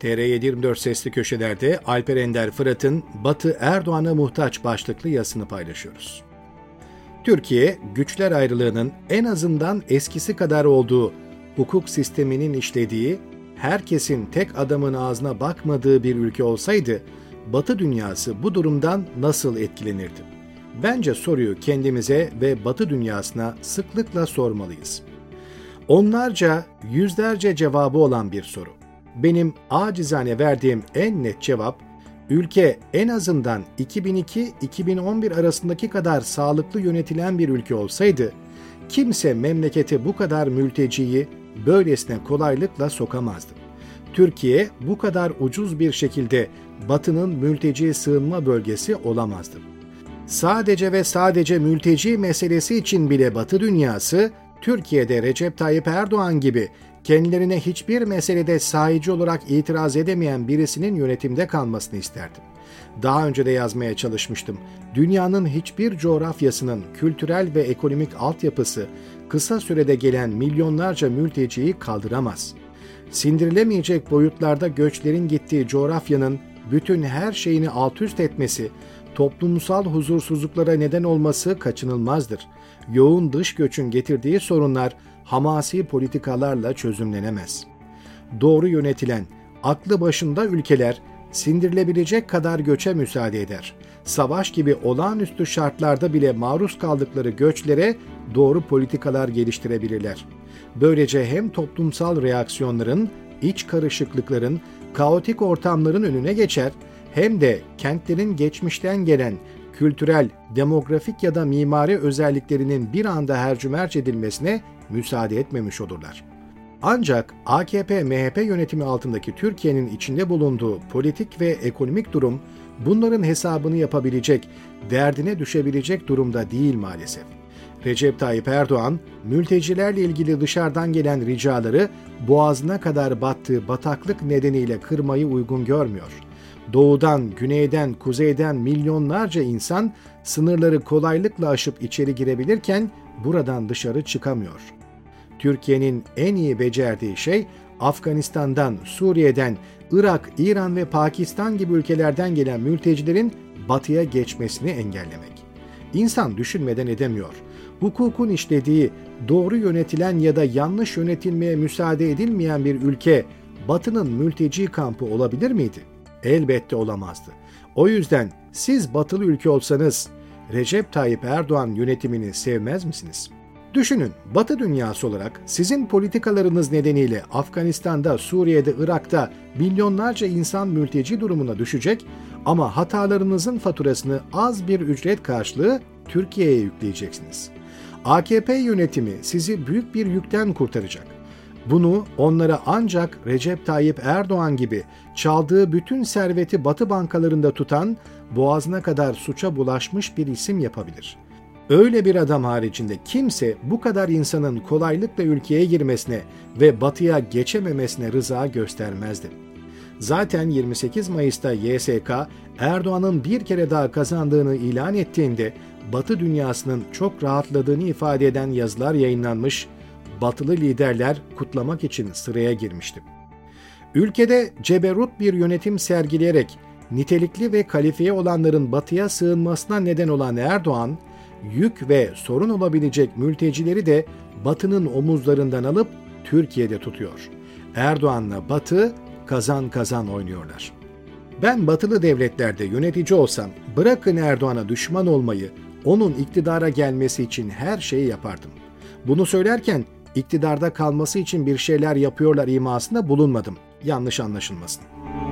Tr724 sesli köşelerde Alper Ender Fırat'ın Batı Erdoğan'a muhtaç başlıklı yazısını paylaşıyoruz. Türkiye, güçler ayrılığının en azından eskisi kadar olduğu, hukuk sisteminin işlediği, herkesin tek adamın ağzına bakmadığı bir ülke olsaydı, Batı dünyası bu durumdan nasıl etkilenirdi? Bence soruyu kendimize ve Batı dünyasına sıklıkla sormalıyız. Onlarca, yüzlerce cevabı olan bir soru. Benim acizane verdiğim en net cevap, ülke en azından 2002-2011 arasındaki kadar sağlıklı yönetilen bir ülke olsaydı, kimse memlekete bu kadar mülteciyi böylesine kolaylıkla sokamazdı. Türkiye bu kadar ucuz bir şekilde Batı'nın mülteci sığınma bölgesi olamazdı. Sadece ve sadece mülteci meselesi için bile Batı dünyası, Türkiye'de Recep Tayyip Erdoğan gibi kendilerine hiçbir meselede sahici olarak itiraz edemeyen birisinin yönetimde kalmasını isterdim. Daha önce de yazmaya çalışmıştım. Dünyanın hiçbir coğrafyasının kültürel ve ekonomik altyapısı kısa sürede gelen milyonlarca mülteciyi kaldıramaz. Sindirilemeyecek boyutlarda göçlerin gittiği coğrafyanın bütün her şeyini altüst etmesi, toplumsal huzursuzluklara neden olması kaçınılmazdır. Yoğun dış göçün getirdiği sorunlar hamasi politikalarla çözümlenemez. Doğru yönetilen, aklı başında ülkeler sindirilebilecek kadar göçe müsaade eder. Savaş gibi olağanüstü şartlarda bile maruz kaldıkları göçlere doğru politikalar geliştirebilirler. Böylece hem toplumsal reaksiyonların, iç karışıklıkların, kaotik ortamların önüne geçer, hem de kentlerin geçmişten gelen kültürel, demografik ya da mimari özelliklerinin bir anda hercümerç edilmesine müsaade etmemiş olurlar. Ancak AKP-MHP yönetimi altındaki Türkiye'nin içinde bulunduğu politik ve ekonomik durum bunların hesabını yapabilecek, derdine düşebilecek durumda değil maalesef. Recep Tayyip Erdoğan, mültecilerle ilgili dışarıdan gelen ricaları boğazına kadar battığı bataklık nedeniyle kırmayı uygun görmüyor. Doğudan, güneyden, kuzeyden milyonlarca insan sınırları kolaylıkla aşıp içeri girebilirken buradan dışarı çıkamıyor. Türkiye'nin en iyi becerdiği şey Afganistan'dan, Suriye'den, Irak, İran ve Pakistan gibi ülkelerden gelen mültecilerin batıya geçmesini engellemek. İnsan düşünmeden edemiyor. Hukukun işlediği, doğru yönetilen ya da yanlış yönetilmeye müsaade edilmeyen bir ülke Batı'nın mülteci kampı olabilir miydi? Elbette olamazdı. O yüzden siz batılı ülke olsanız Recep Tayyip Erdoğan yönetimini sevmez misiniz? Düşünün, Batı dünyası olarak sizin politikalarınız nedeniyle Afganistan'da, Suriye'de, Irak'ta milyonlarca insan mülteci durumuna düşecek ama hatalarınızın faturasını az bir ücret karşılığı Türkiye'ye yükleyeceksiniz. AKP yönetimi sizi büyük bir yükten kurtaracak. Bunu onlara ancak Recep Tayyip Erdoğan gibi çaldığı bütün serveti Batı bankalarında tutan, boğazına kadar suça bulaşmış bir isim yapabilir. Öyle bir adam haricinde kimse bu kadar insanın kolaylıkla ülkeye girmesine ve Batı'ya geçememesine rıza göstermezdi. Zaten 28 Mayıs'ta YSK, Erdoğan'ın bir kere daha kazandığını ilan ettiğinde Batı dünyasının çok rahatladığını ifade eden yazılar yayınlanmış, Batılı liderler kutlamak için sıraya girmişti. Ülkede ceberut bir yönetim sergileyerek nitelikli ve kalifiye olanların Batı'ya sığınmasına neden olan Erdoğan, yük ve sorun olabilecek mültecileri de Batı'nın omuzlarından alıp Türkiye'de tutuyor. Erdoğan'la Batı kazan kazan oynuyorlar. Ben Batılı devletlerde yönetici olsam, bırakın Erdoğan'a düşman olmayı, onun iktidara gelmesi için her şeyi yapardım. Bunu söylerken iktidarda kalması için bir şeyler yapıyorlar imasında bulunmadım. Yanlış anlaşılmasın.